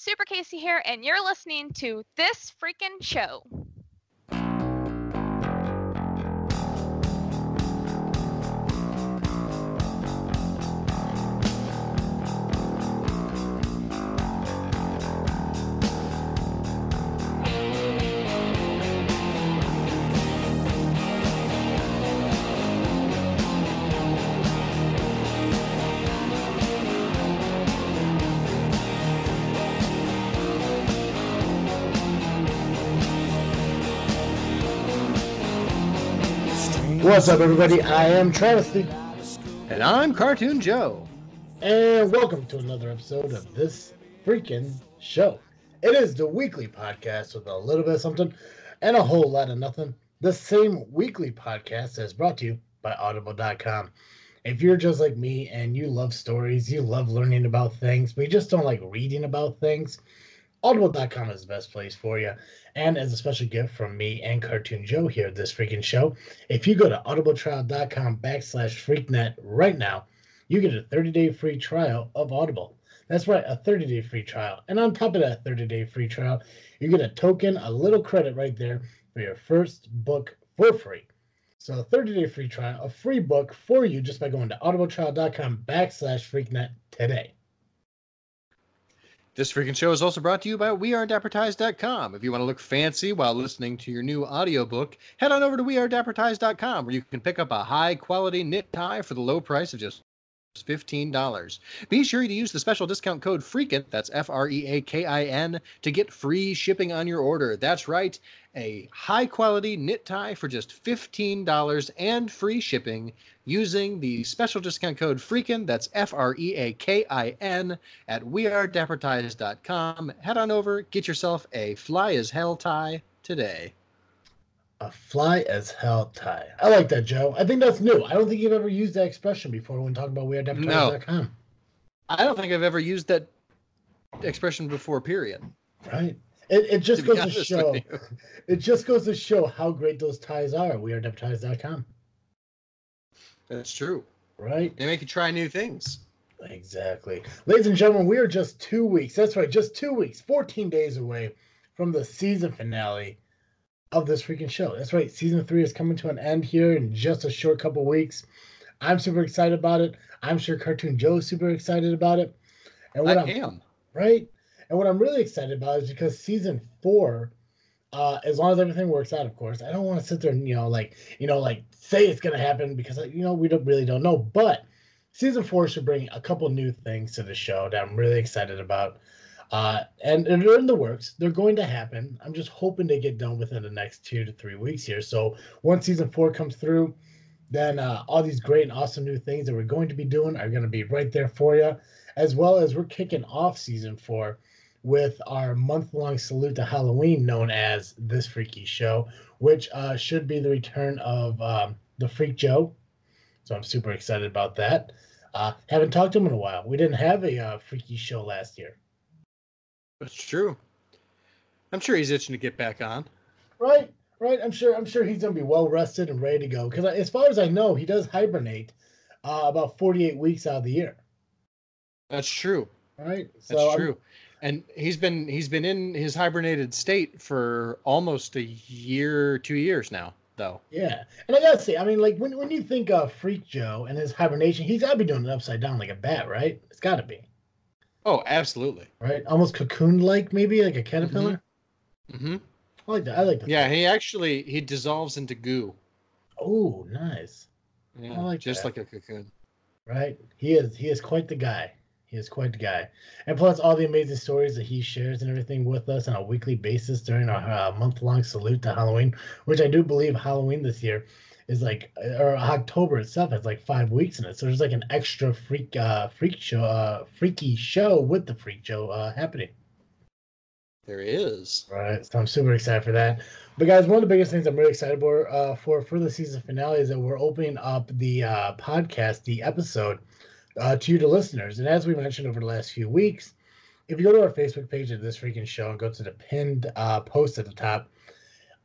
Super Casey here, and you're listening to This Freaking Show. What's up, everybody? I am Travis Lee. And I'm Cartoon Joe. And welcome to another episode of This Freaking Show. It is the weekly podcast with a little bit of something and a whole lot of nothing. The same weekly podcast is brought to you by Audible.com. If you're just like me and you love stories, you love learning about things, but you just don't like reading about things, Audible.com is the best place for you. And as a special gift from me and Cartoon Joe here at This Freaking Show, if you go to audibletrial.com/freaknet right now, you get a 30-day free trial of Audible. That's right, a 30-day free trial. And on top of that 30-day free trial, you get a token, a little credit right there for your first book for free. So a 30-day free trial, a free book for you just by going to audibletrial.com/freaknet today. This Freaking Show is also brought to you by WeAreDapperTies.com. If you want to look fancy while listening to your new audiobook, head on over to WeAreDapperTies.com, where you can pick up a high-quality knit tie for the low price of just $15. Be sure to use the special discount code FREAKIN, that's F-R-E-A-K-I-N, to get free shipping on your order. That's right, a high-quality knit tie for just $15 and free shipping using the special discount code FREAKIN, that's F-R-E-A-K-I-N, at WeAreDapperTies.com. Head on over, get yourself a fly-as-hell tie today. A fly-as-hell tie. I like that, Joe. I think that's new. I don't think you've ever used that expression before when talking about WeAreDapperTies.com. No. I don't think I've ever used that expression before, period. Right. It just goes to show. It just goes to show how great those ties are at WeAreDevTies.com. That's true. Right? They make you try new things. Exactly. Ladies and gentlemen, we are just 2 weeks. That's right, just 2 weeks, 14 days away from the season finale of This Freaking Show. That's right, season 3 is coming to an end here in just a short couple weeks. I'm super excited about it. I'm sure Cartoon Joe is super excited about it. And what I am. Right? And what I'm really excited about is because season 4, as long as everything works out, of course, I don't want to sit there and, like say it's going to happen because, we really don't know. But season 4 should bring a couple new things to the show that I'm really excited about. And they're in the works. They're going to happen. I'm just hoping they get done within the next 2 to 3 weeks here. So once season 4 comes through, then all these great and awesome new things that we're going to be doing are going to be right there for you, as well as we're kicking off season 4 with our month-long salute to Halloween known as This Freaky Show, which should be the return of the Freak Joe. So I'm super excited about that. Haven't talked to him in a while. We didn't have a Freaky Show last year. That's true. I'm sure he's itching to get back on. Right. I'm sure he's going to be well-rested and ready to go. Because as far as I know, he does hibernate about 48 weeks out of the year. That's true. Right? That's true. And he's been in his hibernated state for almost a year, 2 years now, though. Yeah. And I got to say, when you think of Freak Joe and his hibernation, he's got to be doing it upside down like a bat, right? It's got to be. Oh, absolutely. Right? Almost cocoon-like, maybe? Like a caterpillar? Mm-hmm. I like that. Yeah, he dissolves into goo. Oh, nice. Yeah, I like just that. Like a cocoon. Right? He is quite the guy. He is quite the guy. And plus all the amazing stories that he shares and everything with us on a weekly basis during our month-long salute to Halloween, which I do believe Halloween this year is or October itself has 5 weeks in it. So there's an extra freaky show with the Freak Joe happening. There is. Right. So I'm super excited for that. But guys, one of the biggest things I'm really excited for the season finale is that we're opening up the podcast, the episode, to you, the listeners. And as we mentioned over the last few weeks, if you go to our Facebook page at This Freaking Show and go to the pinned post at the top,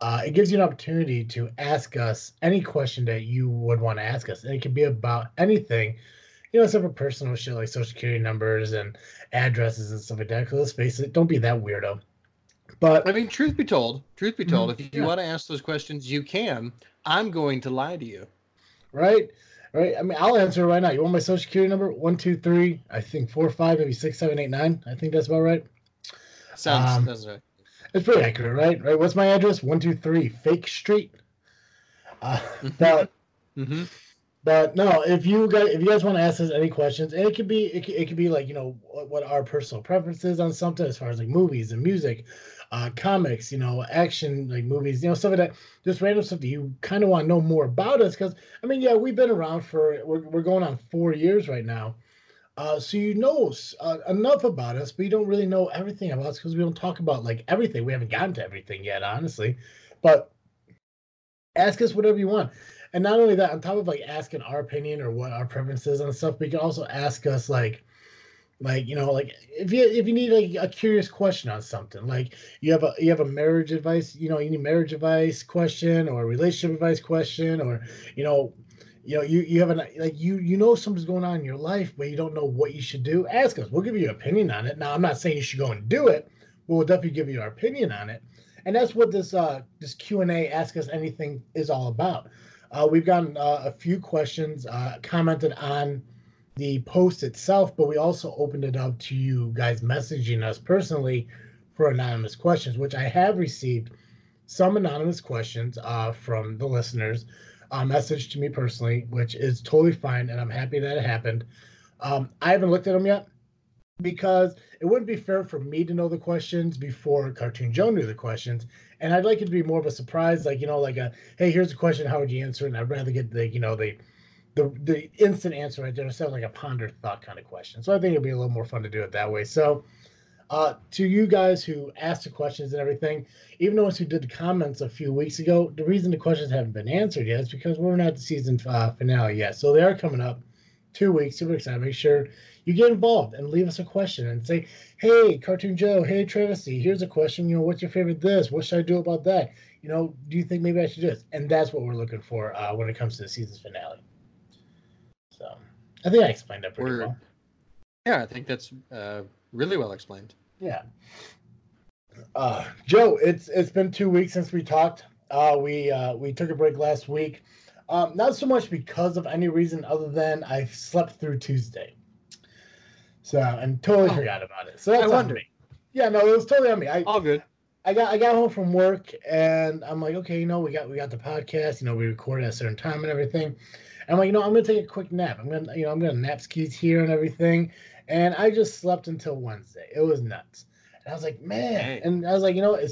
it gives you an opportunity to ask us any question that you would want to ask us. And it can be about anything. you know, except for personal shit like social security numbers and addresses and stuff like that. Because let's face it, don't be that weirdo. But I mean, truth be told, if you want to ask those questions, you can. I'm going to lie to you. Right. I mean, I'll answer right now. You want my social security number? 1, 2, 3. I think 4, 5, maybe 6, 7, 8, 9. I think that's about right. Sounds right. It's pretty accurate, right? Right. What's my address? 123 Fake Street. But no, if you guys want to ask us any questions, and it could be like, you know, what our personal preferences on something as far as like movies and music, comics, you know, action, like movies, you know, stuff like that, just random stuff that you kind of want to know more about us, because I mean, yeah, we've been around for we're going on 4 years right now, so you know enough about us, but you don't really know everything about us because we don't talk about like everything. We haven't gotten to everything yet, honestly, but ask us whatever you want. And not only that, on top of like asking our opinion or what our preference is on stuff, but you can also ask us like you know, like if you need like a curious question on something, like you have a marriage advice, you know, you need marriage advice question or a relationship advice question, or you know you have a like you know something's going on in your life, but you don't know what you should do. Ask us. We'll give you an opinion on it. Now, I'm not saying you should go and do it, but we'll definitely give you our opinion on it. And that's what this Q&A, Ask Us Anything, is all about. We've gotten a few questions commented on the post itself, but we also opened it up to you guys messaging us personally for anonymous questions, which I have received some anonymous questions from the listeners messaged to me personally, which is totally fine, and I'm happy that it happened. I haven't looked at them yet because it wouldn't be fair for me to know the questions before Cartoon Joe knew the questions. And I'd like it to be more of a surprise, like, you know, like a, hey, here's a question, how would you answer it? And I'd rather get the, you know, the instant answer right there instead of like a ponder thought kind of question. So I think it'd be a little more fun to do it that way. So to you guys who asked the questions and everything, even the ones who did the comments a few weeks ago, the reason the questions haven't been answered yet is because we're not at the season finale yet. So they are coming up 2 weeks. Super excited. Make sure you get involved and leave us a question and say, hey, Cartoon Joe, hey, Travesty, here's a question. You know, what's your favorite this? What should I do about that? You know, do you think maybe I should do this? And that's what we're looking for when it comes to the season's finale. So I think I explained that pretty well. Yeah, I think that's really well explained. Yeah. Joe, it's been 2 weeks since we talked. We took a break last week. Not so much because of any reason other than I slept through Tuesday. So and totally forgot about it. So that's on me. Yeah, no, it was totally on me. All good. I got home from work and I'm like, okay, you know, we got the podcast, you know, we record at a certain time and everything. And I'm like, you know, I'm gonna take a quick nap. I'm gonna nap skis here and everything. And I just slept until Wednesday. It was nuts. And I was like, man. And I was like, you know, I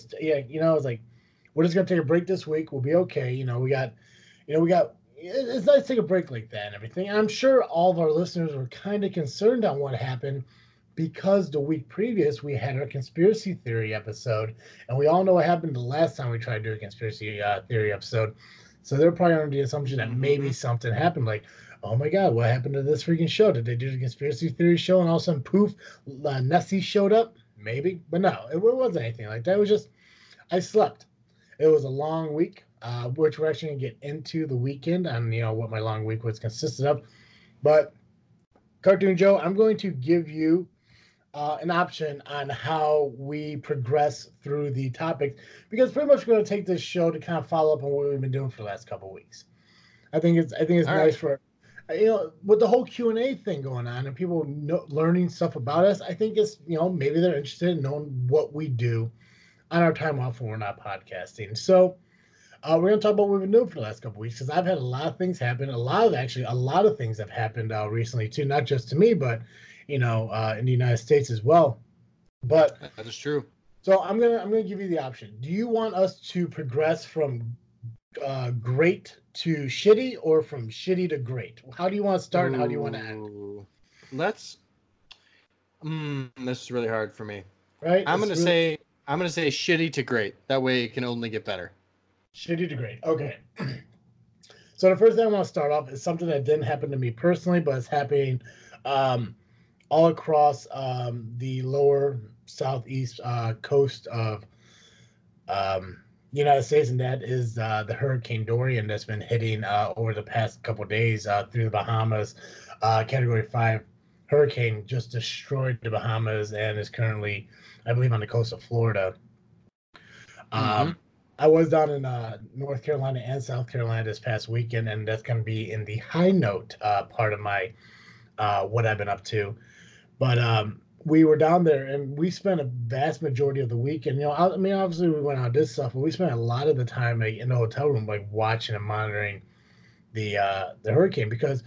was like, we're just gonna take a break this week. We'll be okay. You know, we got. It's nice to take a break like that and everything. And I'm sure all of our listeners were kind of concerned on what happened because the week previous we had our conspiracy theory episode, and we all know what happened the last time we tried to do a conspiracy theory episode. So they're probably under the assumption that maybe something happened, like, oh my God, what happened to this freaking show? Did they do the conspiracy theory show and all of a sudden, poof, Nessie showed up? Maybe. But no, it wasn't anything like that. It was just, I slept. It was a long week. Which we're actually going to get into the weekend and, you know, what my long week was consisted of. But, Cartoon Joe, I'm going to give you an option on how we progress through the topics, because pretty much we're going to take this show to kind of follow up on what we've been doing for the last couple of weeks. I think it's all nice right. For, you know, with the whole Q&A thing going on and people learning stuff about us, I think it's, you know, maybe they're interested in knowing what we do on our time off when we're not podcasting. So, we're going to talk about what we've been doing for the last couple of weeks, because I've had a lot of things happen. A lot of things have happened recently, too, not just to me, but, you know, in the United States as well. But that is true. So I'm gonna give you the option. Do you want us to progress from great to shitty or from shitty to great? How do you want to start and how do you want to end? This is really hard for me. Right? I'm going to say shitty to great. That way it can only get better. Shitty to great. Okay. So the first thing I want to start off is something that didn't happen to me personally, but it's happening all across the lower southeast coast of the United States, and that is the Hurricane Dorian that's been hitting over the past couple of days through the Bahamas. Category 5 hurricane just destroyed the Bahamas and is currently, I believe, on the coast of Florida. I was down in North Carolina and South Carolina this past weekend, and that's going to be in the high note part of my what I've been up to. But we were down there, and we spent a vast majority of the weekend. You know, I mean, obviously we went out this stuff, but we spent a lot of the time in the hotel room, like watching and monitoring the hurricane, because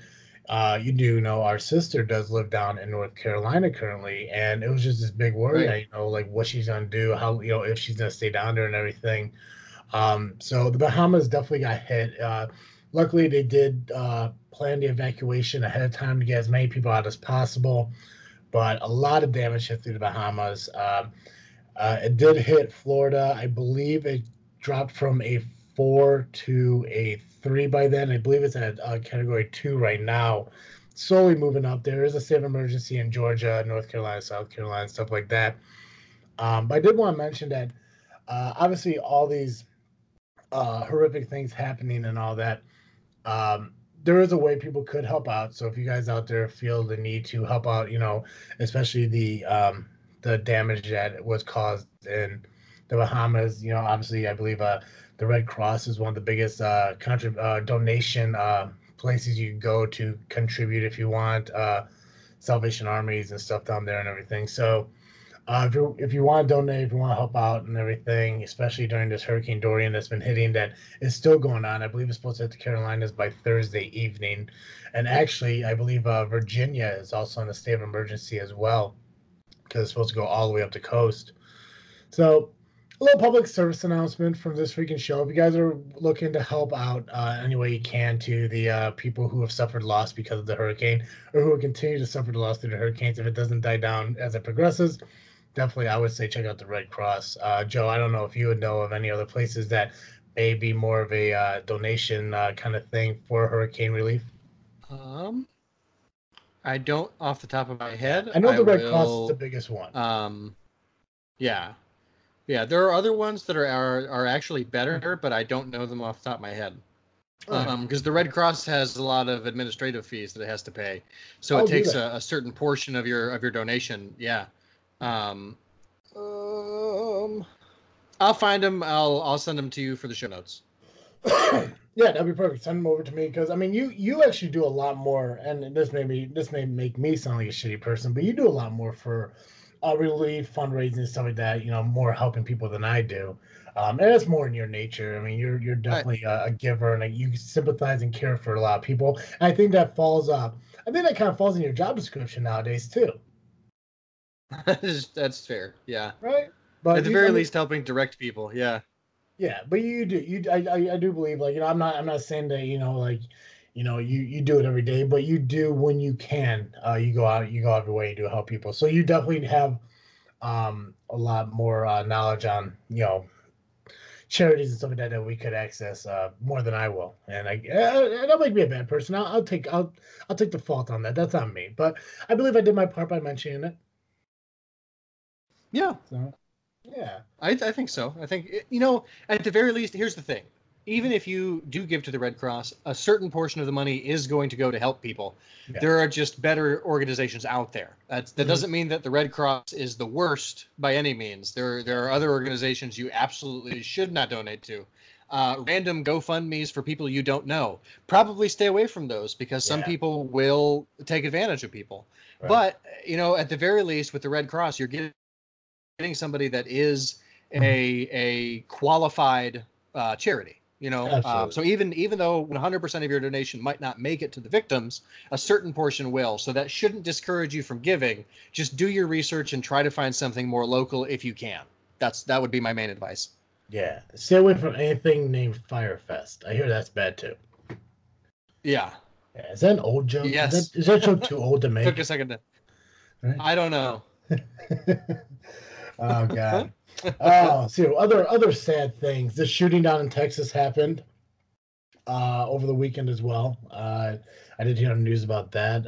you do know our sister does live down in North Carolina currently, and it was just this big worry, right? You know, like what she's going to do, how, you know, if she's going to stay down there and everything. So the Bahamas definitely got hit. Luckily, they did plan the evacuation ahead of time to get as many people out as possible, but a lot of damage hit through the Bahamas. It did hit Florida. I believe it dropped from a 4 to a 3 by then. I believe it's at Category 2 right now. Slowly moving up. There is a state of emergency in Georgia, North Carolina, South Carolina, stuff like that. But I did want to mention that obviously all these horrific things happening and all that, there is a way people could help out. So if you guys out there feel the need to help out, you know, especially the damage that was caused in the Bahamas, you know, obviously I believe the Red Cross is one of the biggest donation places you can go to contribute if you want, Salvation Armies and stuff down there and everything. So if you want to donate, if you want to help out and everything, especially during this Hurricane Dorian that's been hitting, that is still going on. I believe it's supposed to hit the Carolinas by Thursday evening. And actually, I believe Virginia is also in a state of emergency as well, because it's supposed to go all the way up the coast. So a little public service announcement from this freaking show. If you guys are looking to help out any way you can to the people who have suffered loss because of the hurricane, or who will continue to suffer the loss through the hurricanes if it doesn't die down as it progresses, definitely, I would say check out the Red Cross. Joe, I don't know if you would know of any other places that may be more of a donation kind of thing for hurricane relief. I don't off the top of my head. I know the Red Cross is the biggest one. Yeah, there are other ones that are actually better, but I don't know them off the top of my head. Because the Red Cross has a lot of administrative fees that it has to pay, so it takes a certain portion of your donation. Yeah. I'll find them. I'll send them to you for the show notes. Yeah, that'd be perfect. Send them over to me, because I mean, you actually do a lot more, and this may make me sound like a shitty person, but you do a lot more for relief, fundraising, and stuff like that. You know, more helping people than I do, and it's more in your nature. I mean, you're definitely a giver, and you sympathize and care for a lot of people. And I think that falls up. I think that kind of falls in your job description nowadays too. That's fair, yeah. Right, but at the very least, helping direct people, yeah. Yeah, but you do. I do believe, like, you know, I'm not saying that, you know, like, you know, you do it every day, but you do when you can. You go out of your way to help people. So you definitely have a lot more knowledge on, you know, charities and stuff like that we could access more than I will, and I don't make me a bad person. I'll take the fault on that. That's on me. But I believe I did my part by mentioning it. Yeah. So, yeah. I think so. I think, you know, at the very least, here's the thing. Even if you do give to the Red Cross, a certain portion of the money is going to go to help people. Yeah. There are just better organizations out there. That doesn't mean that the Red Cross is the worst by any means. There are other organizations you absolutely should not donate to. Random GoFundMes for people you don't know. Probably stay away from those, because some people will take advantage of people. Right. But, you know, at the very least, with the Red Cross, you're getting somebody that is a qualified charity, you know. So even though 100% of your donation might not make it to the victims, a certain portion will. So that shouldn't discourage you from giving. Just do your research and try to find something more local if you can. That would be my main advice. Yeah, stay away from anything named Firefest. I hear that's bad too. Yeah. Is that an old joke? Yes. Is that joke too old to make? Took a second to. Right? I don't know. Oh God! Oh, so other sad things. The shooting down in Texas happened over the weekend as well. I did hear on the news about that.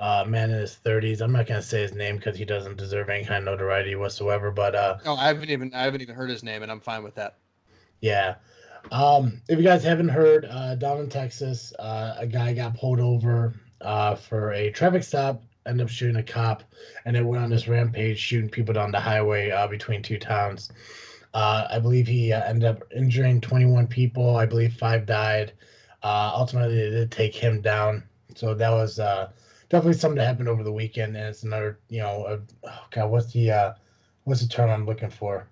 Man in his 30s. I'm not gonna say his name because he doesn't deserve any kind of notoriety whatsoever. But I haven't even heard his name, and I'm fine with that. Yeah. If you guys haven't heard, down in Texas, a guy got pulled over for a traffic stop, ended up shooting a cop, and then went on this rampage shooting people down the highway between two towns. I believe he ended up injuring 21 people. I believe 5 died. Ultimately, they did take him down. So that was definitely something that happened over the weekend. And it's another, you know, oh God, what's the term I'm looking for?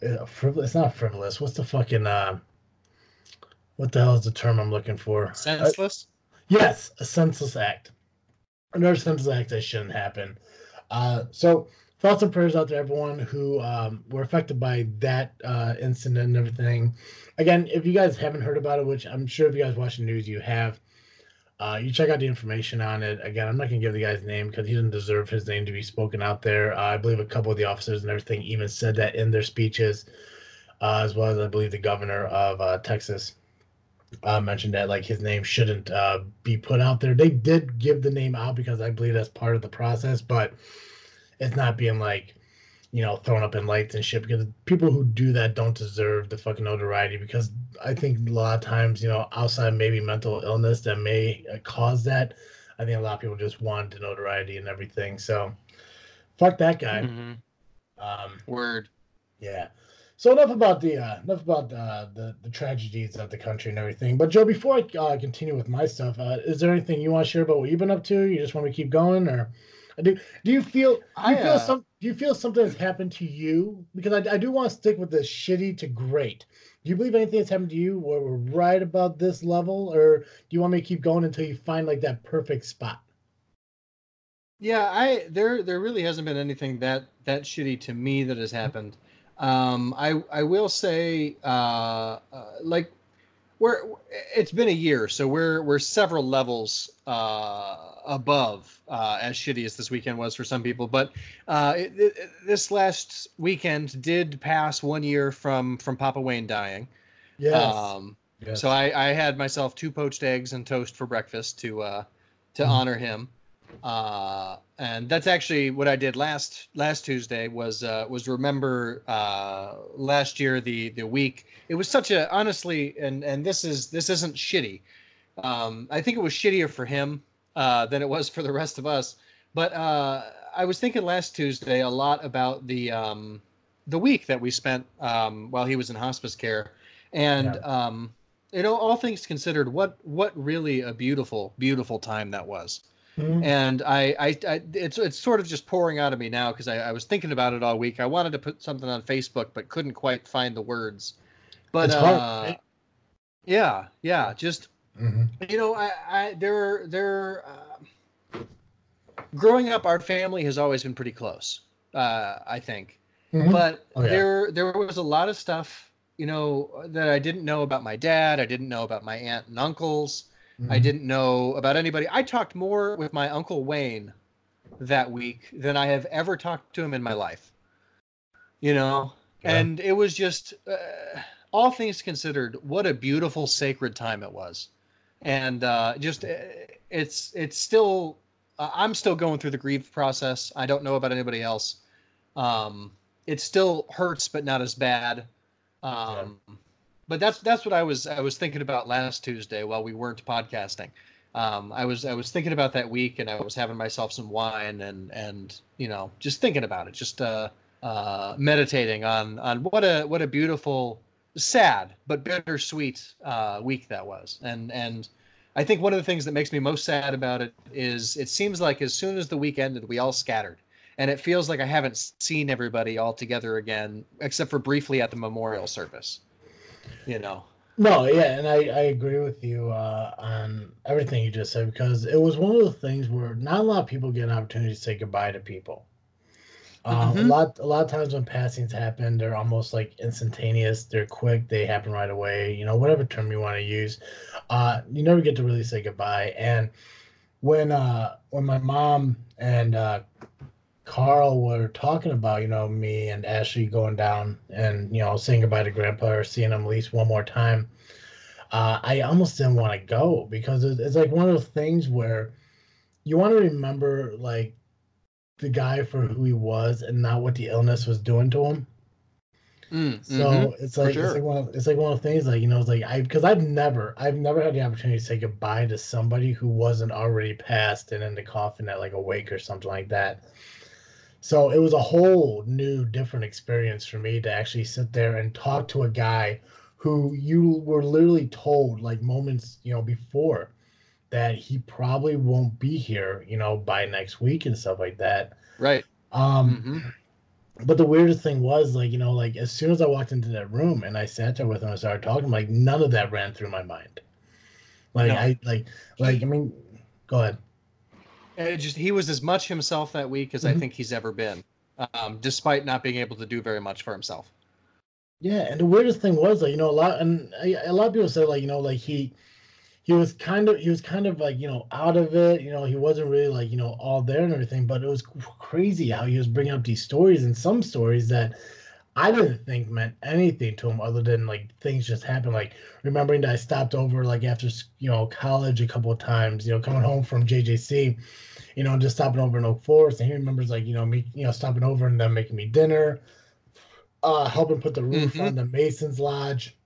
It's not frivolous. What's the fucking what the hell is the term I'm looking for? Senseless? Yes, a senseless act. Another senseless act that shouldn't happen. So thoughts and prayers out to everyone who were affected by that incident and everything. Again, if you guys haven't heard about it, which I'm sure if you guys watch the news, you have. You check out the information on it. Again, I'm not going to give the guy's name because he doesn't deserve his name to be spoken out there. I believe a couple of the officers and everything even said that in their speeches, as well as I believe the governor of Texas mentioned that like his name shouldn't be put out there. They did give the name out because I believe that's part of the process, but it's not being like, you know, thrown up in lights and shit, because people who do that don't deserve the fucking notoriety, because I think a lot of times, you know, outside maybe mental illness that may cause that, I think a lot of people just want the notoriety and everything. So fuck that guy. Mm-hmm. Word. Yeah. So enough about the tragedies of the country and everything. But Joe, before I continue with my stuff, is there anything you want to share about what you've been up to? You just want me to keep going, or do you feel something has happened to you? Because I do want to stick with the shitty to great. Do you believe anything has happened to you where we're right about this level, or do you want me to keep going until you find like that perfect spot? Yeah, there really hasn't been anything that shitty to me that has happened. I will say like it's been a year, so we're several levels above as shitty as this weekend was for some people. But this last weekend did pass 1 year from Papa Wayne dying. Yes. Yes. So I had myself 2 poached eggs and toast for breakfast to honor him. And that's actually what I did last Tuesday was remember last year the week. It was such a, honestly, and this isn't shitty. I think it was shittier for him than it was for the rest of us. But I was thinking last Tuesday a lot about the week that we spent while he was in hospice care, and yeah. You know, all things considered, what really a beautiful time that was. Mm-hmm. And I it's sort of just pouring out of me now because I was thinking about it all week. I wanted to put something on Facebook, but couldn't quite find the words. But it's hard, right? yeah, just mm-hmm. You know, growing up, our family has always been pretty close. I think, mm-hmm. But oh, yeah. there was a lot of stuff, you know, that I didn't know about my dad. I didn't know about my aunt and uncles. Mm-hmm. I didn't know about anybody. I talked more with my Uncle Wayne that week than I have ever talked to him in my life, you know? Yeah. And it was just, all things considered, what a beautiful, sacred time it was. And just, it's still, I'm still going through the grief process. I don't know about anybody else. It still hurts, but not as bad. Yeah. But that's what I was thinking about last Tuesday while we weren't podcasting. I was thinking about that week, and I was having myself some wine and you know, just thinking about it, just meditating on what a beautiful, sad but bittersweet week that was. And I think one of the things that makes me most sad about it is it seems like as soon as the week ended, we all scattered, and it feels like I haven't seen everybody all together again, except for briefly at the memorial service. You know, no, yeah, and I agree with you on everything you just said, because it was one of those things where not a lot of people get an opportunity to say goodbye to people. Mm-hmm. A lot of times when passings happen, they're almost like instantaneous. They're quick. They happen right away. You know, whatever term you want to use, you never get to really say goodbye. And when my mom and Carl were talking about, you know, me and Ashley going down and, you know, saying goodbye to Grandpa or seeing him at least one more time, I almost didn't want to go, because it's like one of those things where you want to remember like the guy for who he was and not what the illness was doing to him. So it's like, it's like one of the things, like, you know, it's like I've never had the opportunity to say goodbye to somebody who wasn't already passed and in the coffin at like a wake or something like that. So it was a whole new different experience for me to actually sit there and talk to a guy who you were literally told like moments, you know, before that he probably won't be here, you know, by next week and stuff like that. Right. But the weirdest thing was, like, you know, like as soon as I walked into that room and I sat there with him and started talking, like none of that ran through my mind. Like I mean, go ahead. It just, he was as much himself that week as I think he's ever been, despite not being able to do very much for himself. Yeah, and the weirdest thing was, like, you know, a lot of people said, like, you know, like he was kind of like, you know, out of it, you know, he wasn't really like, you know, all there and everything, but it was crazy how he was bringing up these stories, and some stories that I didn't think meant anything to him other than like things just happened. Like remembering that I stopped over like after, you know, college a couple of times, you know, coming home from JJC, you know, just stopping over in Oak Forest, and he remembers like, you know, me, you know, stopping over and them making me dinner, helping put the roof on the Mason's Lodge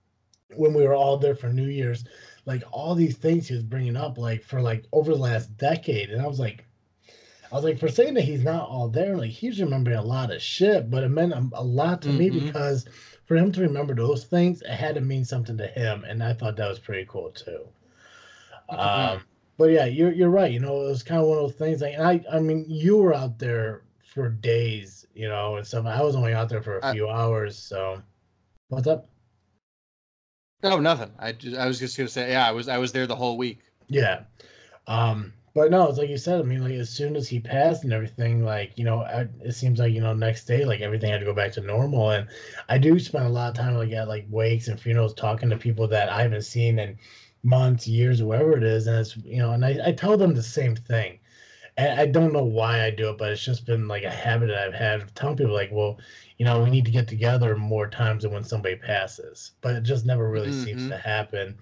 when we were all there for New Year's. Like all these things he was bringing up, like for like over the last decade, and I was like, for saying that he's not all there, like he's remembering a lot of shit, but it meant a lot to me, because for him to remember those things, it had to mean something to him, and I thought that was pretty cool too. But yeah, you're right. You know, it was kind of one of those things. Like, and I mean, you were out there for days, you know, and stuff. I was only out there for a few hours. So, what's up? No, nothing. I was just gonna say, yeah, I was there the whole week. Yeah, but no, it's like you said. I mean, like as soon as he passed and everything, like, you know, it seems like, you know, next day, like everything had to go back to normal. And I do spend a lot of time like at like wakes and funerals talking to people that I haven't seen in months, years, or whatever it is. And it's, you know, and I tell them the same thing. I don't know why I do it, but it's just been like a habit that I've had of telling people like, well, you know, we need to get together more times than when somebody passes, but it just never really seems to happen.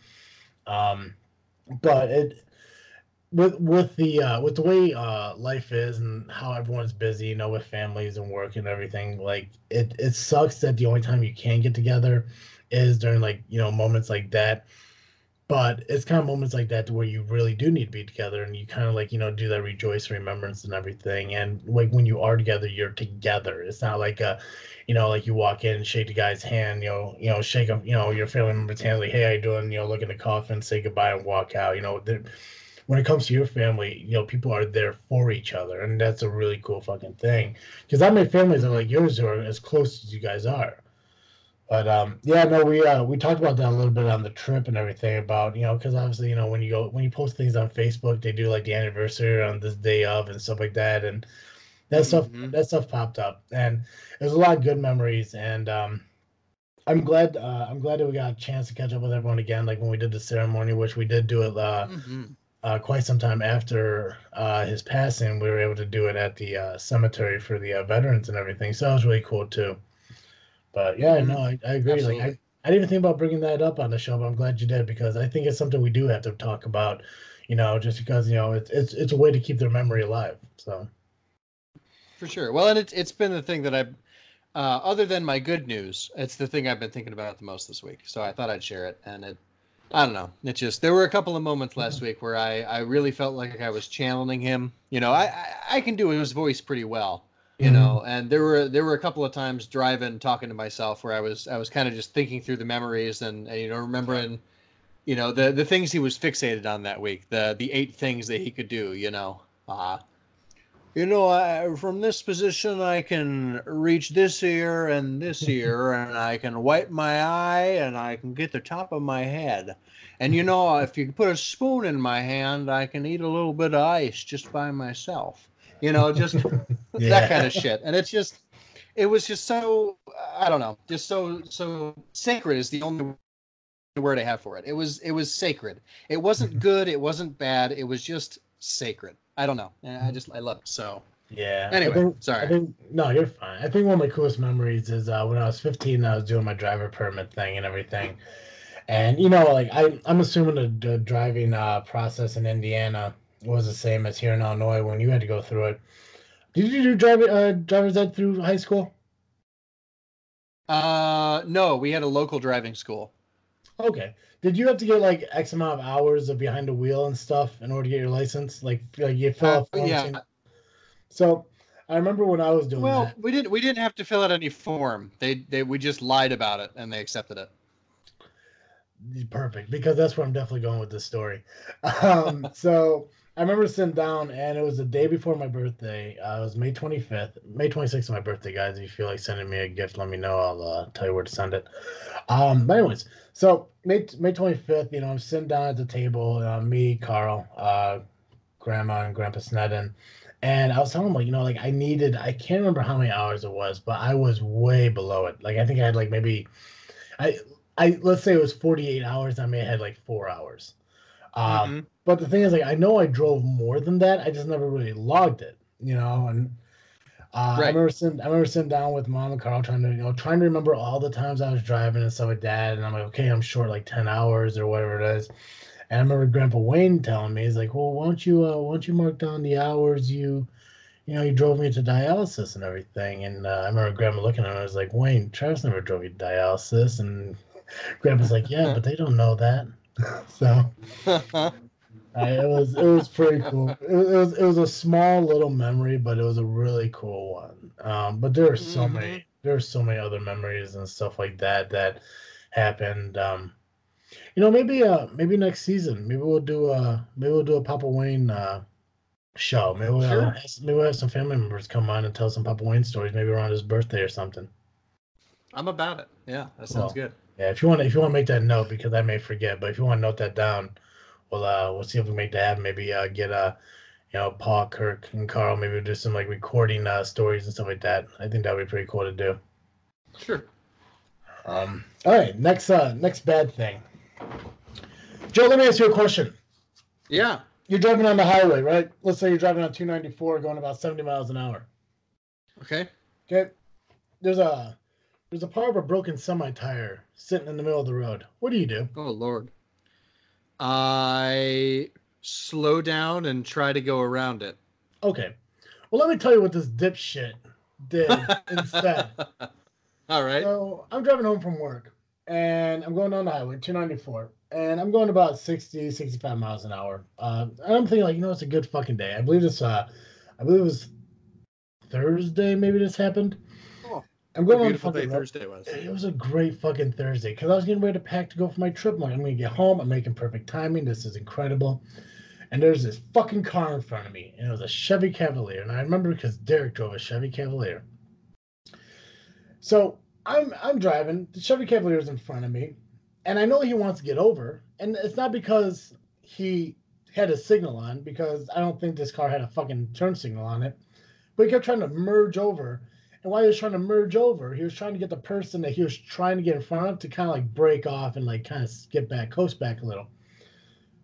But it with the way life is and how everyone's busy, you know, with families and work and everything, like it sucks that the only time you can get together is during like, you know, moments like that. But it's kind of moments like that where you really do need to be together, and you kind of like, you know, do that rejoice remembrance and everything. And like when you are together, you're together. It's not like a, you know, like you walk in and shake the guy's hand, you know, shake up, you know, your family member's hand, like, hey, how you doing? You know, look in the coffin, say goodbye, and walk out. You know, when it comes to your family, you know, people are there for each other, and that's a really cool fucking thing. Because I many families are like yours who are as close as you guys are. But yeah, no, we talked about that a little bit on the trip and everything about, you know, because obviously, you know, when you post things on Facebook, they do like the anniversary on this day of and stuff like that, and that stuff popped up, and it was a lot of good memories. And I'm glad that we got a chance to catch up with everyone again, like when we did the ceremony, which we did do it quite some time after his passing. We were able to do it at the cemetery for the veterans and everything, so that was really cool too. But yeah, no, I agree. Absolutely. Like I didn't even think about bringing that up on the show, but I'm glad you did, because I think it's something we do have to talk about, you know, just because, you know, it's a way to keep their memory alive. So for sure. Well, and it's been the thing that I've, other than my good news, it's the thing I've been thinking about the most this week. So I thought I'd share it, and I don't know. It just, there were a couple of moments last week where I really felt like I was channeling him. You know, I can do his voice pretty well. You know, and there were a couple of times driving, talking to myself, where I was kind of just thinking through the memories and you know, remembering, you know, the things he was fixated on that week, the 8 things that he could do, you know, you know, from this position I can reach this ear and this ear, and I can wipe my eye, and I can get the top of my head, and you know, if you put a spoon in my hand, I can eat a little bit of ice just by myself. You know, just that kind of shit. And it's just, it was just so, I don't know, just so sacred is the only word I have for it. It was sacred. It wasn't good. It wasn't bad. It was just sacred. I don't know. I love it. So, yeah. Anyway, no, you're fine. I think one of my coolest memories is when I was 15, I was doing my driver permit thing and everything. And, you know, like I'm assuming the driving process in Indiana was the same as here in Illinois when you had to go through it. Did you do driver's ed through high school? No, we had a local driving school. Okay. Did you have to get like X amount of hours of behind the wheel and stuff in order to get your license? Like you fill out forms. Yeah. So I remember when I was doing that. Well, we didn't have to fill out any form. We just lied about it and they accepted it. Perfect, because that's where I'm definitely going with this story. So I remember sitting down, and it was the day before my birthday. It was May 25th. May 26th is my birthday, guys. If you feel like sending me a gift, let me know. I'll tell you where to send it. But anyways, so May 25th, you know, I'm sitting down at the table, me, Carl, Grandma, and Grandpa Sneddon. And I was telling him, like, you know, like I can't remember how many hours it was, but I was way below it. Like I think I had like maybe – let's say it was 48 hours. I may have had like 4 hours. But the thing is, like, I know I drove more than that. I just never really logged it, you know. And I remember sitting down with Mom and Carl trying to remember all the times I was driving and stuff like that. And I'm like, okay, I'm short like 10 hours or whatever it is. And I remember Grandpa Wayne telling me, he's like, well, why don't you mark down the hours you drove me to dialysis and everything. And I remember Grandma looking at me and I was like, Wayne, Travis never drove you to dialysis. And Grandpa's like, yeah, but they don't know that. So it was pretty cool. It was a small little memory, but it was a really cool one. But there are so many other memories and stuff like that happened. You know, maybe next season, maybe we'll do a Papa Wayne show. Maybe we'll have some family members come on and tell some Papa Wayne stories, maybe around his birthday or something. I'm about it. Yeah, that sounds good. Yeah, if you want to make that note, because I may forget, but if you want to note that down, we'll see if we make that happen. Maybe get you know, Paul, Kirk, and Carl. Maybe we'll do some like recording stories and stuff like that. I think that would be pretty cool to do. Sure. All right. Next bad thing. Joe, let me ask you a question. Yeah. You're driving on the highway, right? Let's say you're driving on 294, going about 70 miles an hour. Okay. There's a part of a broken semi-tire sitting in the middle of the road. What do you do? Oh, Lord. I slow down and try to go around it. Okay. Well, let me tell you what this dipshit did instead. All right. So I'm driving home from work, and I'm going down the highway, 294, and I'm going about 60, 65 miles an hour. And I'm thinking, like, you know, it's a good fucking day. I believe it was Thursday maybe this happened. I'm going on a fucking Thursday was. It was a great fucking Thursday because I was getting ready to pack to go for my trip. I'm like, I'm going to get home. I'm making perfect timing. This is incredible. And there's this fucking car in front of me. And it was a Chevy Cavalier. And I remember because Derek drove a Chevy Cavalier. So I'm driving. The Chevy Cavalier is in front of me. And I know he wants to get over. And it's not because he had a signal on, because I don't think this car had a fucking turn signal on it. But he kept trying to merge over. And while he was trying to merge over, he was trying to get the person that he was trying to get in front of to kind of like break off and like kind of skip back, coast back a little.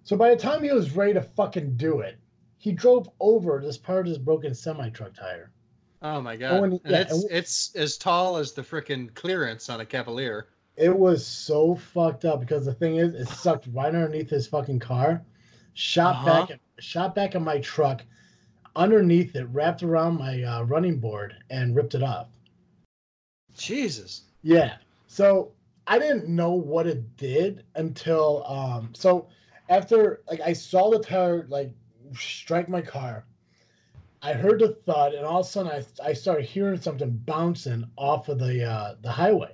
So by the time he was ready to fucking do it, he drove over this part of his broken semi-truck tire. Oh my God. It's as tall as the freaking clearance on a Cavalier. It was so fucked up because the thing is, it sucked right underneath his fucking car, shot back at my truck, underneath it, wrapped around my running board, and ripped it off. Jesus. Yeah. So I didn't know what it did until so after, like, I saw the tire like strike my car. I heard the thud, and all of a sudden I started hearing something bouncing off of the highway.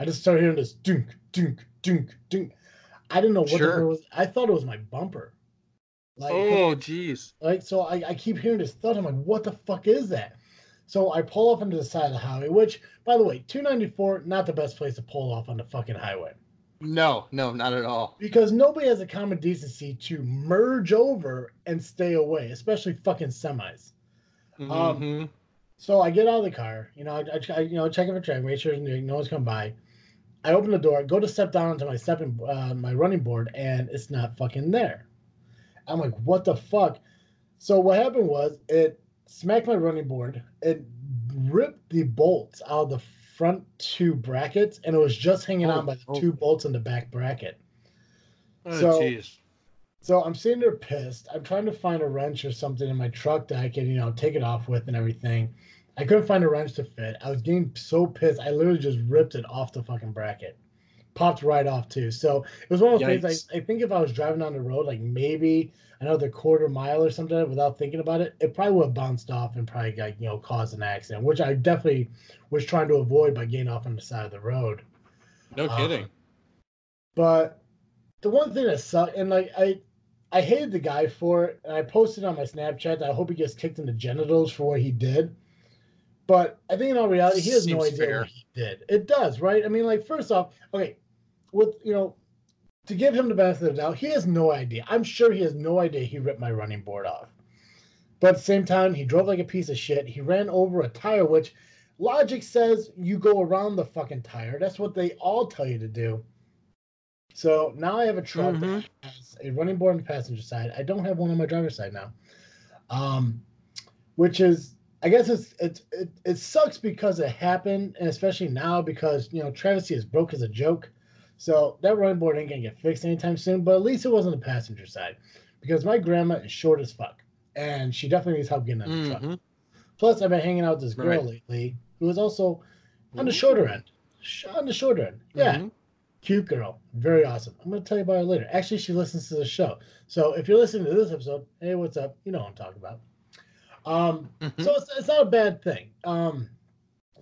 I just started hearing this dunk, dunk, dunk, dunk. I didn't know what it was. I thought it was my bumper. Like, oh, geez. Like, so I keep hearing this thud. I'm like, what the fuck is that? So I pull off onto the side of the highway, which, by the way, 294, not the best place to pull off on the fucking highway. No, not at all. Because nobody has the common decency to merge over and stay away, especially fucking semis. So I get out of the car. You know, I check it for traffic, make sure no one's come by. I open the door, go to step down onto my my running board, and it's not fucking there. I'm like, what the fuck? So what happened was, it smacked my running board. It ripped the bolts out of the front two brackets, and it was just hanging on by the two bolts in the back bracket. Oh, so I'm sitting there pissed. I'm trying to find a wrench or something in my truck that I can, you know, take it off with and everything. I couldn't find a wrench to fit. I was getting so pissed. I literally just ripped it off the fucking bracket. Popped right off, too. So it was one of those things, I think if I was driving on the road, like maybe another quarter mile or something without thinking about it, it probably would have bounced off and probably got, you know, caused an accident, which I definitely was trying to avoid by getting off on the side of the road. No kidding. But the one thing that sucked, and like I hated the guy for it, and I posted on my Snapchat that I hope he gets kicked in the genitals for what he did. But I think in all reality, he has no idea what he did. It does, right? I mean, like, first off, okay, with, you know, to give him the benefit of the doubt, he has no idea. I'm sure he has no idea he ripped my running board off. But at the same time, he drove like a piece of shit. He ran over a tire, which logic says you go around the fucking tire. That's what they all tell you to do. So now I have a truck that has a running board on the passenger side. I don't have one on my driver's side now, which is, I guess it sucks because it happened, and especially now because, you know, travesty is broke as a joke. So that running board ain't going to get fixed anytime soon, but at least it wasn't the passenger side because my grandma is short as fuck, and she definitely needs help getting on the truck. Plus, I've been hanging out with this girl lately who is also on the shorter end. Yeah. Cute girl. Very awesome. I'm going to tell you about her later. Actually, she listens to the show. So if you're listening to this episode, hey, what's up? You know what I'm talking about. So it's not a bad thing.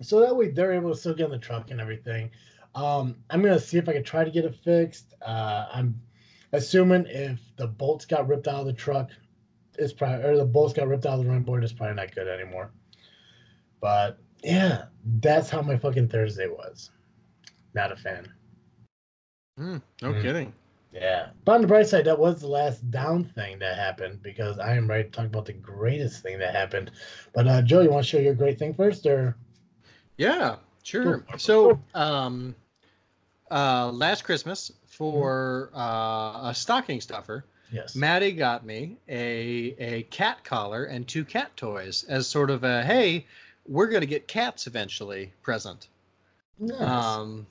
So that way they're able to still get in the truck and everything. I'm going to see if I can try to get it fixed. I'm assuming if the bolts got ripped out of the truck, it's probably, or the bolts got ripped out of the running board, it's probably not good anymore. But yeah, that's how my fucking Thursday was. Not a fan. No kidding. Yeah. But on the bright side, that was the last down thing that happened because I am ready to talk about the greatest thing that happened. But Joe, you want to share your great thing first, or? Yeah, sure. So, last Christmas for a stocking stuffer, Maddie got me a cat collar and two cat toys as sort of a hey, we're gonna get cats eventually present. Nice.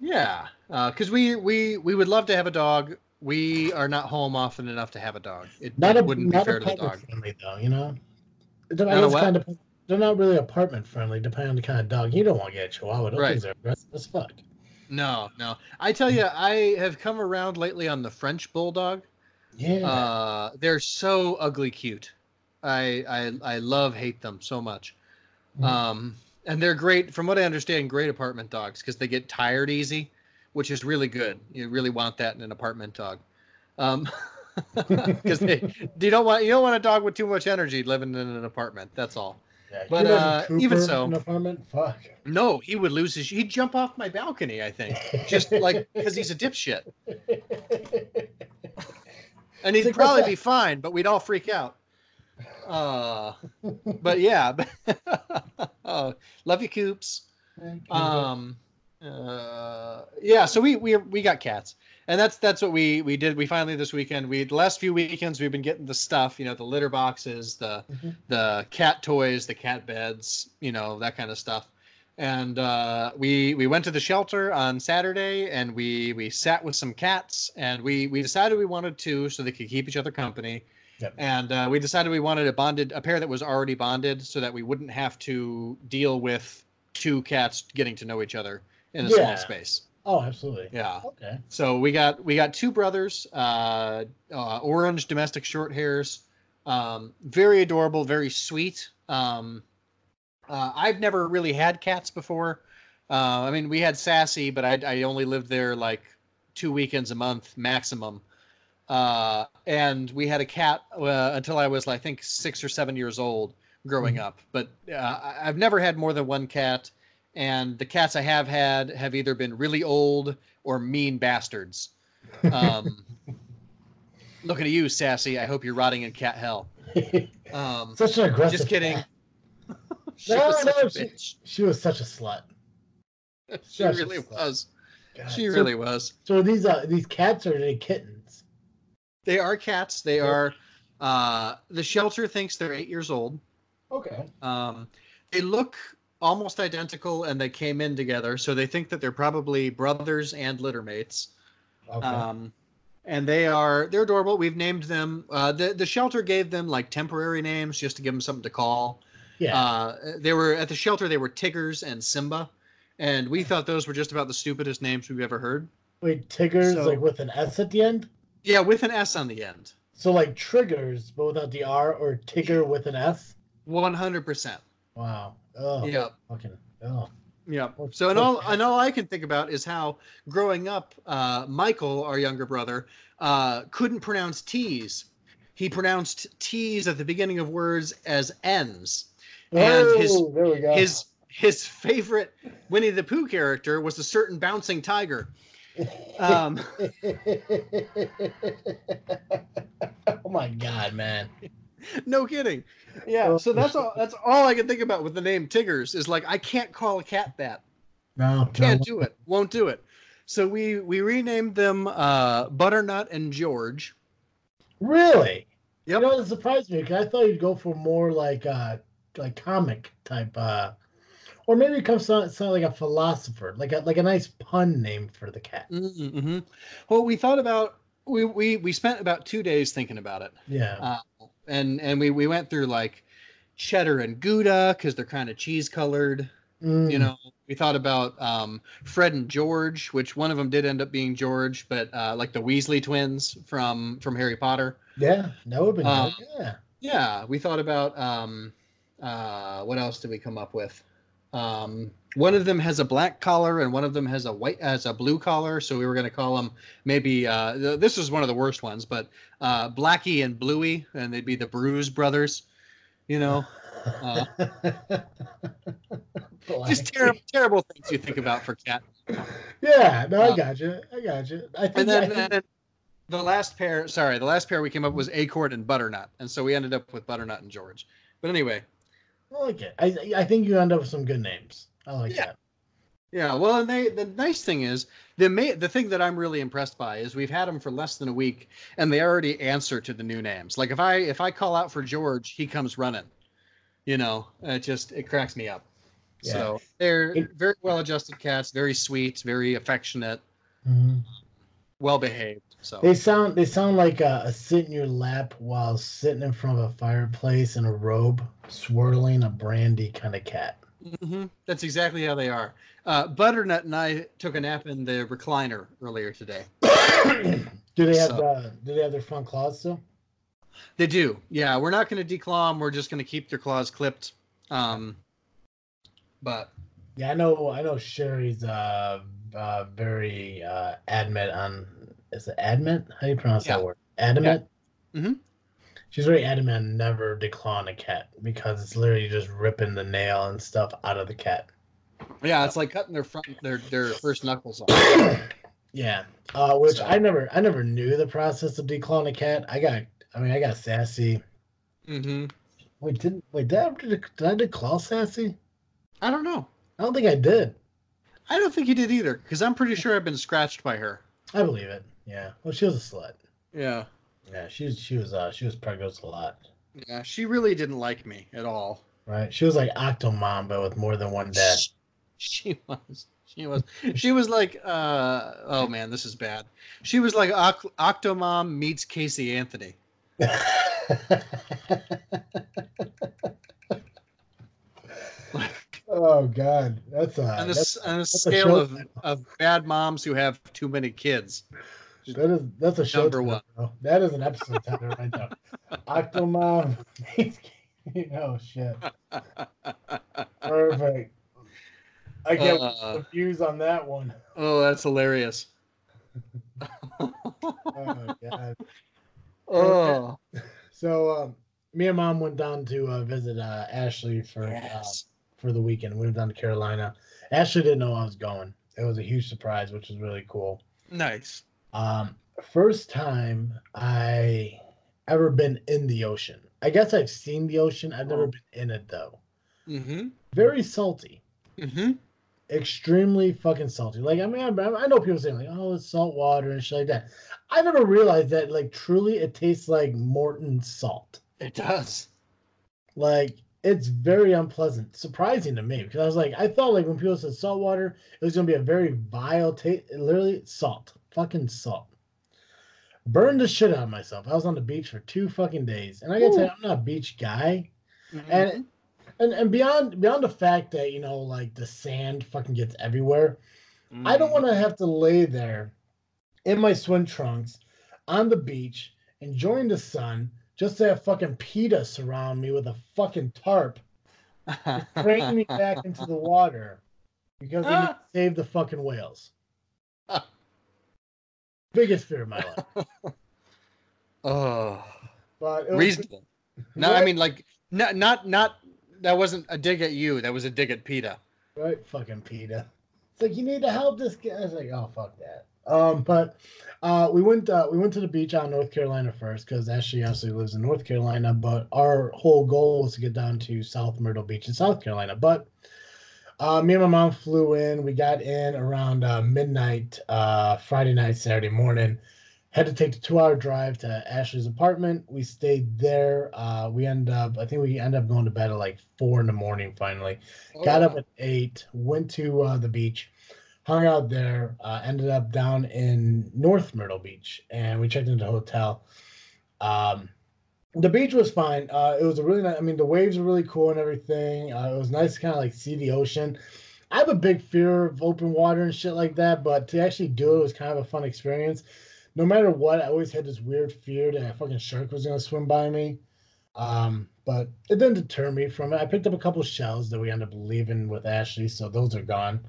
Yeah, because we would love to have a dog. We are not home often enough to have a dog. It wouldn't be fair to the dog. Friendly, though, you know? They're not really apartment friendly, depending on the kind of dog. You don't want to get a Chihuahua. Those things are aggressive as fuck. No. I tell you, I have come around lately on the French Bulldog. Yeah. They're so ugly cute. I hate them so much. And they're great, from what I understand, great apartment dogs because they get tired easy, which is really good. You really want that in an apartment dog, because you don't want a dog with too much energy living in an apartment. That's all. Yeah, but even so, in an apartment, fuck. No, he would lose his. He'd jump off my balcony, I think, just like because he's a dipshit. And he'd probably be fine, but we'd all freak out. But yeah, love you, Coops. Yeah, so we got cats, and that's what we did. We finally this weekend. The last few weekends we've been getting the stuff, you know, the litter boxes, the cat toys, the cat beds, you know, that kind of stuff. And we went to the shelter on Saturday, and we sat with some cats, and we decided we wanted two so they could keep each other company. Yep. And we decided we wanted a pair that was already bonded so that we wouldn't have to deal with two cats getting to know each other in a small space. Oh, absolutely. Yeah. Okay. So we got two brothers, orange domestic short hairs, very adorable, very sweet. I've never really had cats before. I mean, we had Sassy, but I only lived there like 2 weekends a month maximum. And we had a cat until I was, I think, 6 or 7 years old growing up. But I've never had more than one cat, and the cats I have had have either been really old or mean bastards. Looking at you, Sassy. I hope you're rotting in cat hell. Such an aggressive. Just kidding. She was such a slut. She really was. God. She really was. So these cats, are they kittens? They are cats. They are. The shelter thinks they're 8 years old. Okay. They look almost identical, and they came in together, so they think that they're probably brothers and littermates. Okay. And they're adorable. We've named them. The shelter gave them like temporary names just to give them something to call. Yeah. They were at the shelter. They were Tiggers and Simba, and we thought those were just about the stupidest names we've ever heard. Wait, Tiggers like with an S at the end? Yeah, with an S on the end. So like Triggers, but without the R, or Tigger with an S? 100%. Wow. Oh. Yep. Fucking. Oh. Yeah. So, and all I can think about is how growing up, Michael, our younger brother, couldn't pronounce T's. He pronounced T's at the beginning of words as N's. Oh, and his favorite Winnie the Pooh character was a certain bouncing tiger. Oh my God, man. No kidding. Yeah. So that's all I can think about with the name Tiggers is like, I can't call a cat that. No, can't do it. Won't do it. So we renamed them Butternut and George. Really? Yep. You know, it surprised me because I thought you'd go for more like comic type, or maybe it comes to sound like a philosopher, like a nice pun name for the cat. Mm-hmm. Well, we thought about we spent about 2 days thinking about it. Yeah. And we went through like cheddar and Gouda because they're kind of cheese colored. Mm. You know, we thought about Fred and George, which one of them did end up being George, but like the Weasley twins from Harry Potter. Yeah, that would be good. Yeah. Yeah, we thought about what else did we come up with? One of them has a black collar and one of them has a blue collar. So we were going to call them maybe, this is one of the worst ones, but, Blackie and Bluey, and they'd be the Bruise Brothers, you know, just terrible things you think about for cat. Yeah, no, I got you. And then the last pair we came up with was Acorn and Butternut. And so we ended up with Butternut and George, but anyway. I like it. I think you end up with some good names. I like that. Yeah. Well, and the nice thing is the thing that I'm really impressed by is we've had them for less than a week, and they already answer to the new names. Like if I call out for George, he comes running. You know, it cracks me up. Yeah. So they're very well-adjusted cats, very sweet, very affectionate, mm-hmm. well-behaved. So they sound like a sit in your lap while sitting in front of a fireplace in a robe, swirling a brandy kind of cat. Mm-hmm. That's exactly how they are. Butternut and I took a nap in the recliner earlier today. Do they have their front claws still? They do. Yeah, we're not going to declaw them. We're just going to keep their claws clipped. But yeah, I know Sherry's very adamant on. Is it adamant? How do you pronounce that word? Adamant? Yeah. Mm-hmm. She's very adamant on never declawing a cat because it's literally just ripping the nail and stuff out of the cat. Yeah, it's like cutting their first knuckles off. Yeah. Which I never knew the process of declawing a cat. I got Sassy. Mm-hmm. Wait, did I declaw Sassy? I don't know. I don't think I did. I don't think you did either, because I'm pretty sure I've been scratched by her. I believe it. Yeah. Well, she was a slut. Yeah. Yeah. She was preggers a lot. Yeah. She really didn't like me at all. Right. She was like Octomom, but with more than one dad. She was. She was like. Oh man, this is bad. She was like Octomom meets Casey Anthony. Oh God, that's on a scale of bad moms who have too many kids. That's a show number one. Bro. That is an episode title right now. Octomom. Oh shit. Perfect. I get the views on that one. Oh, that's hilarious. Oh God. Oh. So me and Mom went down to visit Ashley for the weekend. We went down to Carolina. Ashley didn't know I was going. It was a huge surprise, which was really cool. Nice. First time I ever been in the ocean. I guess I've seen the ocean. I've never been in it, though. Mm-hmm. Very salty. Mm-hmm. Extremely fucking salty. Like, I mean, I know people saying, like, oh, it's salt water and shit like that. I never realized that, like, truly it tastes like Morton salt. It does. Like... It's very unpleasant, surprising to me, because I was like, I thought like when people said salt water, it was going to be a very vile taste. Literally salt, fucking salt. Burned the shit out of myself. I was on the beach for 2 fucking days, and I gotta tell you, I'm not a beach guy. Mm-hmm. And And beyond the fact that, you know, like the sand fucking gets everywhere, I don't want to have to lay there in my swim trunks on the beach enjoying the sun just to have fucking PETA surround me with a fucking tarp to crane me back into the water because they need to save the fucking whales. Biggest fear of my life. Oh, but reasonable. No, right? I mean, like, not. That wasn't a dig at you. That was a dig at PETA. Right, fucking PETA. It's like, you need to help this guy. I was like, oh, fuck that. But we went to the beach out in North Carolina first because Ashley actually lives in North Carolina. But our whole goal was to get down to South Myrtle Beach in South Carolina. But me and my mom flew in. We got in around midnight, Friday night, Saturday morning. Had to take the 2-hour drive to Ashley's apartment. We stayed there. I think we ended up going to bed at like 4 in the morning finally. Oh, got up at 8, went to the beach, hung out there, ended up down in North Myrtle Beach, and we checked into the hotel. The beach was fine. It was a really nice, I mean, the waves were really cool and everything. It was nice to kind of like see the ocean. I have a big fear of open water and shit like that, but to actually do it was kind of a fun experience. No matter what, I always had this weird fear that a fucking shark was going to swim by me. But it didn't deter me from it. I picked up a couple shells that we ended up leaving with Ashley, so those are gone.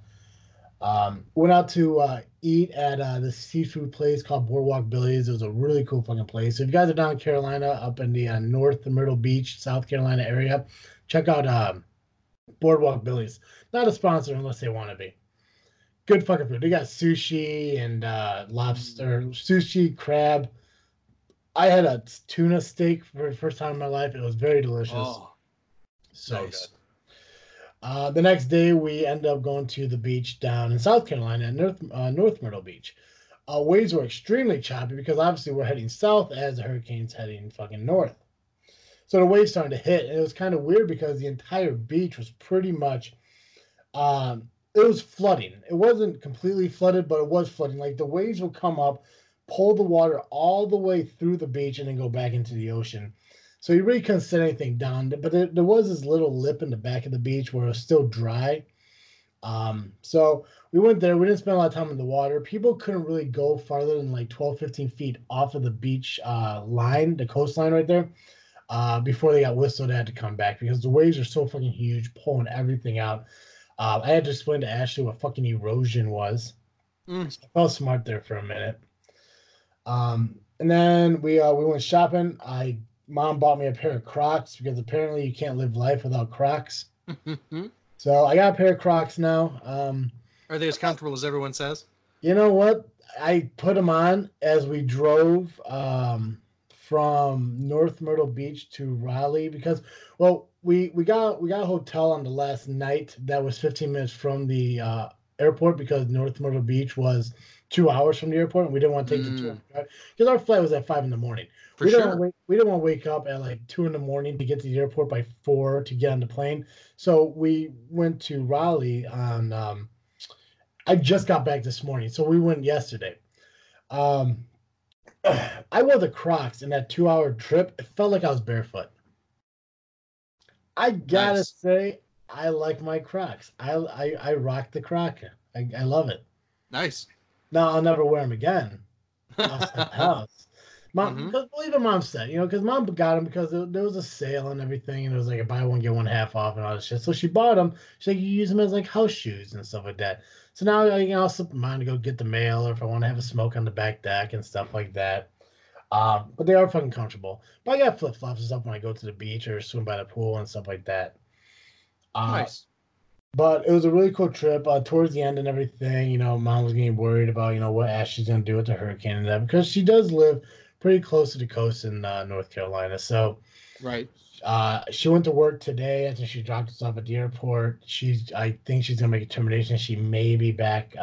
Went out to eat at this seafood place called Boardwalk Billy's. It was a really cool fucking place. So if you guys are down in Carolina, up in the North Myrtle Beach, South Carolina area, check out Boardwalk Billy's. Not a sponsor unless they want to be. Good fucking food. They got sushi and lobster, sushi, crab. I had a tuna steak for the first time in my life. It was very delicious. Oh, so nice. Good. The next day, we ended up going to the beach down in South Carolina at North Myrtle Beach. Waves were extremely choppy because obviously we're heading south as the hurricane's heading fucking north. So the waves started to hit, and it was kind of weird because the entire beach was pretty much... it was flooding. It wasn't completely flooded, but it was flooding. Like, the waves would come up, pull the water all the way through the beach, and then go back into the ocean. So you really couldn't set anything down. But there was this little lip in the back of the beach where it was still dry. So we went there. We didn't spend a lot of time in the water. People couldn't really go farther than, like, 12, 15 feet off of the beach line, the coastline right there, before they got whistled. They had to come back because the waves are so fucking huge, pulling everything out. I had to explain to Ashley what fucking erosion was. So I felt smart there for a minute. And then we went shopping. Mom bought me a pair of Crocs because apparently you can't live life without Crocs. So I got a pair of Crocs now. Are they as comfortable as everyone says? You know what? I put them on as we drove from North Myrtle Beach to Raleigh because, well, We got a hotel on the last night that was 15 minutes from the airport because North Myrtle Beach was 2 hours from the airport, and we didn't want to take the 2 hour drive because our flight was at 5 a.m. We didn't want to wake up at like 2 a.m. to get to the airport by 4 to get on the plane. So we went to Raleigh on. I just got back this morning, so we went yesterday. I wore the Crocs in that 2 hour trip. It felt like I was barefoot. I gotta say, I like my Crocs. I rock the Croc. I love it. Nice. Now I'll never wear them again. Outside the house. Mom, believe what Mom said, you know, because Mom got them because there was a sale and everything, and it was like a buy one get one half off and all this shit. So she bought them. She's like, you use them as like house shoes and stuff like that. So now I'll slip mine to go get the mail, or if I want to have a smoke on the back deck and stuff like that. But they are fucking comfortable. But I got flip-flops and stuff when I go to the beach or swim by the pool and stuff like that. Nice. But it was a really cool trip. Towards the end and everything, you know, Mom was getting worried about, you know, what Ashley's going to do with the hurricane and that, because she does live pretty close to the coast in North Carolina. So, right. She went to work today after she dropped us off at the airport. I think she's going to make a termination. She may be back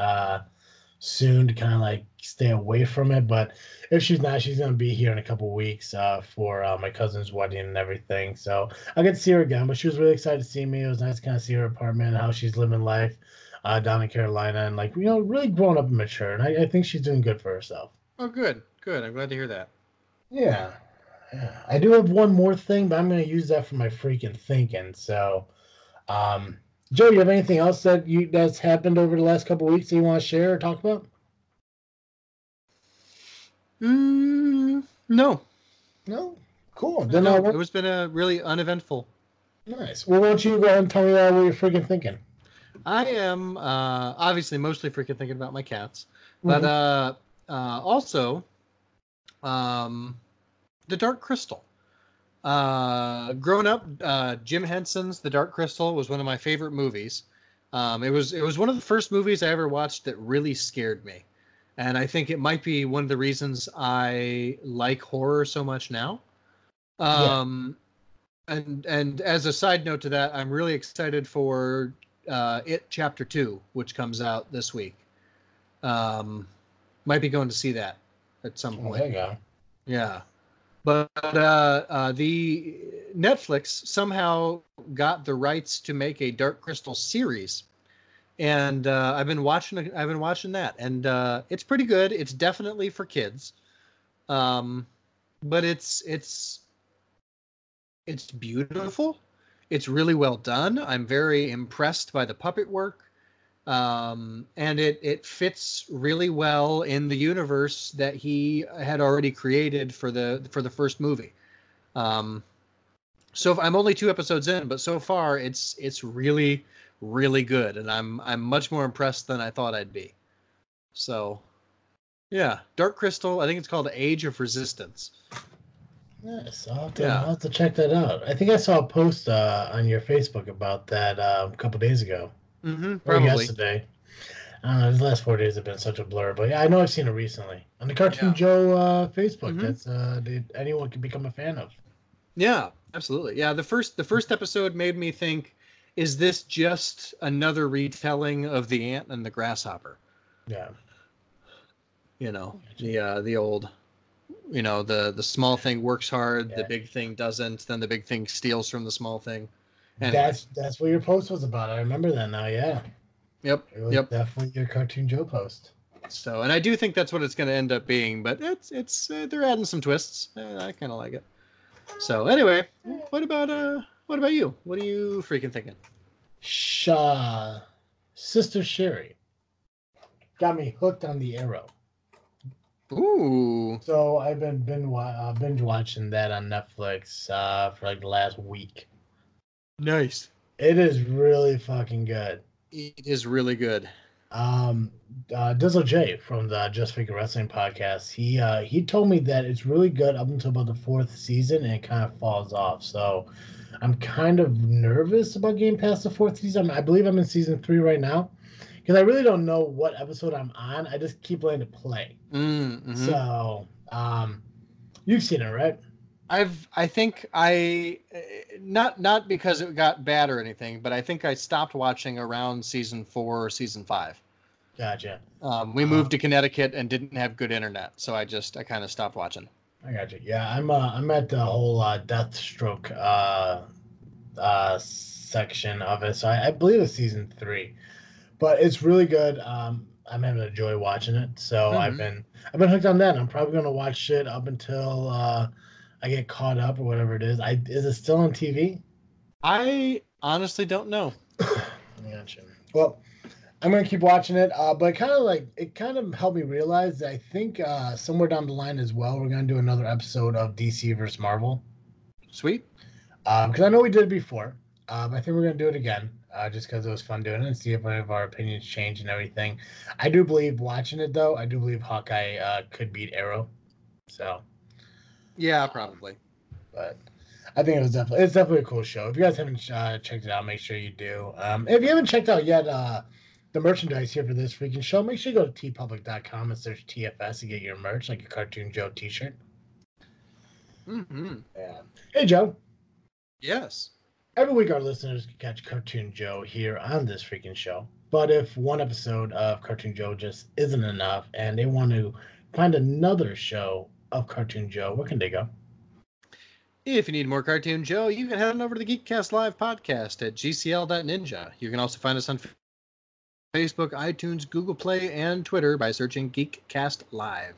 soon to kind of like stay away from it, but if she's not, she's gonna be here in a couple weeks for my cousin's wedding and everything, so I get to see her again. But she was really excited to see me. It was nice to kind of see her apartment and how she's living life down in Carolina, and like, you know, really grown up and mature, and I think she's doing good for herself. Oh, good. I'm glad to hear that. Yeah, I do have one more thing, but I'm gonna use that for my freaking thinking. So Joe, you have anything else that that's happened over the last couple of weeks that you want to share or talk about? No. No? Cool. Then no, it's been a really uneventful. Nice. Well, why don't you go ahead and tell me what you're freaking thinking? I am obviously mostly freaking thinking about my cats. But also the Dark Crystal. Growing up, Jim Henson's The Dark Crystal was one of my favorite movies. It was one of the first movies I ever watched that really scared me. And I think it might be one of the reasons I like horror so much now. And as a side note to that, I'm really excited for It Chapter Two, which comes out this week. Might be going to see that at some point. There you go. Yeah. But the Netflix somehow got the rights to make a Dark Crystal series. And I've been watching that, and it's pretty good. It's definitely for kids, but it's beautiful. It's really well done. I'm very impressed by the puppet work, and it fits really well in the universe that he had already created for the first movie. So I'm only 2 episodes in, but so far it's really, really good, and I'm much more impressed than I thought I'd be. So, yeah, Dark Crystal. I think it's called Age of Resistance. Nice. I'll have to check that out. I think I saw a post on your Facebook about that a couple days ago. Mm-hmm, probably yesterday. I don't know. These last 4 days have been such a blur, but yeah, I know I've seen it recently on the Cartoon Joe Facebook. Mm-hmm. That's anyone can become a fan of. Yeah, absolutely. Yeah, the first episode made me think, is this just another retelling of the ant and the grasshopper? Yeah. You know, the old, you know, the small thing works hard, the big thing doesn't, then the big thing steals from the small thing. Anyway. That's what your post was about. I remember that now, yeah. Yep. It was definitely your Cartoon Joe post. So, and I do think that's what it's going to end up being, but it's they're adding some twists. I kind of like it. So, anyway, what about you? What are you freaking thinking? Sister Sherry got me hooked on the Arrow. Ooh. So I've been binge watching that on Netflix for like the last week. Nice. It is really fucking good. It is really good. Dizzle J from the Just Figure Wrestling podcast, he told me that it's really good up until about the 4th season, and it kind of falls off. So I'm kind of nervous about getting past the 4th season. I believe I'm in season 3 right now, because I really don't know what episode I'm on. I just keep letting it play. Mm-hmm. So you've seen it, right? I think not because it got bad or anything, but I think I stopped watching around season 4 or season 5. Gotcha. We moved to Connecticut and didn't have good internet, so I kind of stopped watching. I got you. Yeah, I'm at the whole Deathstroke section of it, so I believe it's season 3, but it's really good. I'm having a joy watching it, so I've been hooked on that. I'm probably gonna watch it up until I get caught up or whatever it is. Is it still on TV? I honestly don't know. Gotcha. Well, I'm gonna keep watching it, but it kind of helped me realize that I think somewhere down the line as well, we're gonna do another episode of DC versus Marvel. Sweet. Because I know we did it before. I think we're gonna do it again, just because it was fun doing it and see if any of our opinions change and everything. I do believe watching it though. I do believe Hawkeye could beat Arrow. So. Yeah, probably. But I think it's definitely a cool show. If you guys haven't checked it out, make sure you do. If you haven't checked out yet, the merchandise here for this freaking show, make sure you go to tpublic.com and search TFS to get your merch, like a Cartoon Joe t-shirt. Mm-hmm. Yeah. Hey, Joe. Yes. Every week our listeners can catch Cartoon Joe here on this freaking show. But if one episode of Cartoon Joe just isn't enough and they want to find another show of Cartoon Joe, where can they go? If you need more Cartoon Joe, you can head on over to the GeekCast Live podcast at gcl.ninja. You can also find us on Facebook, iTunes, Google Play, and Twitter by searching GeekCast Live.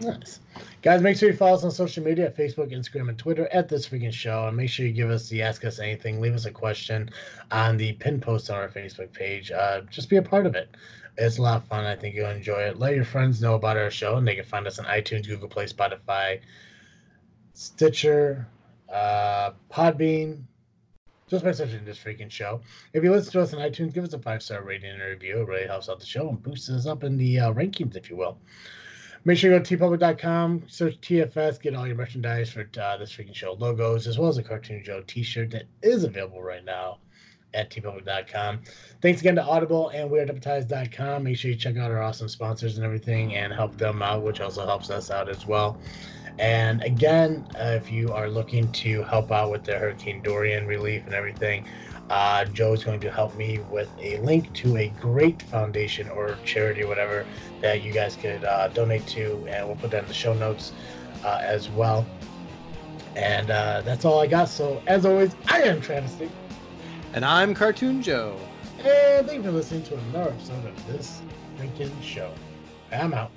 Nice. Guys, make sure you follow us on social media at Facebook, Instagram, and Twitter at This Freaking Show. And make sure you give us the Ask Us Anything. Leave us a question on the pin post on our Facebook page. Just be a part of it. It's a lot of fun. I think you'll enjoy it. Let your friends know about our show, and they can find us on iTunes, Google Play, Spotify, Stitcher, Podbean. Just by searching This Freaking Show. If you listen to us on iTunes, give us a 5-star rating and review. It really helps out the show and boosts us up in the rankings, if you will. Make sure you go to tpublic.com, search TFS, get all your merchandise for This Freaking Show logos, as well as a Cartoon Joe t-shirt that is available right now at tpublic.com. Thanks again to Audible and WeAreDapperTies.com. Make sure you check out our awesome sponsors and everything and help them out, which also helps us out as well. And again, if you are looking to help out with the Hurricane Dorian relief and everything, Joe's going to help me with a link to a great foundation or charity or whatever that you guys could donate to, and we'll put that in the show notes as well. And that's all I got. So as always, I am Travesty. And I'm Cartoon Joe. And thank you for listening to another episode of This Freaking Show. I'm out.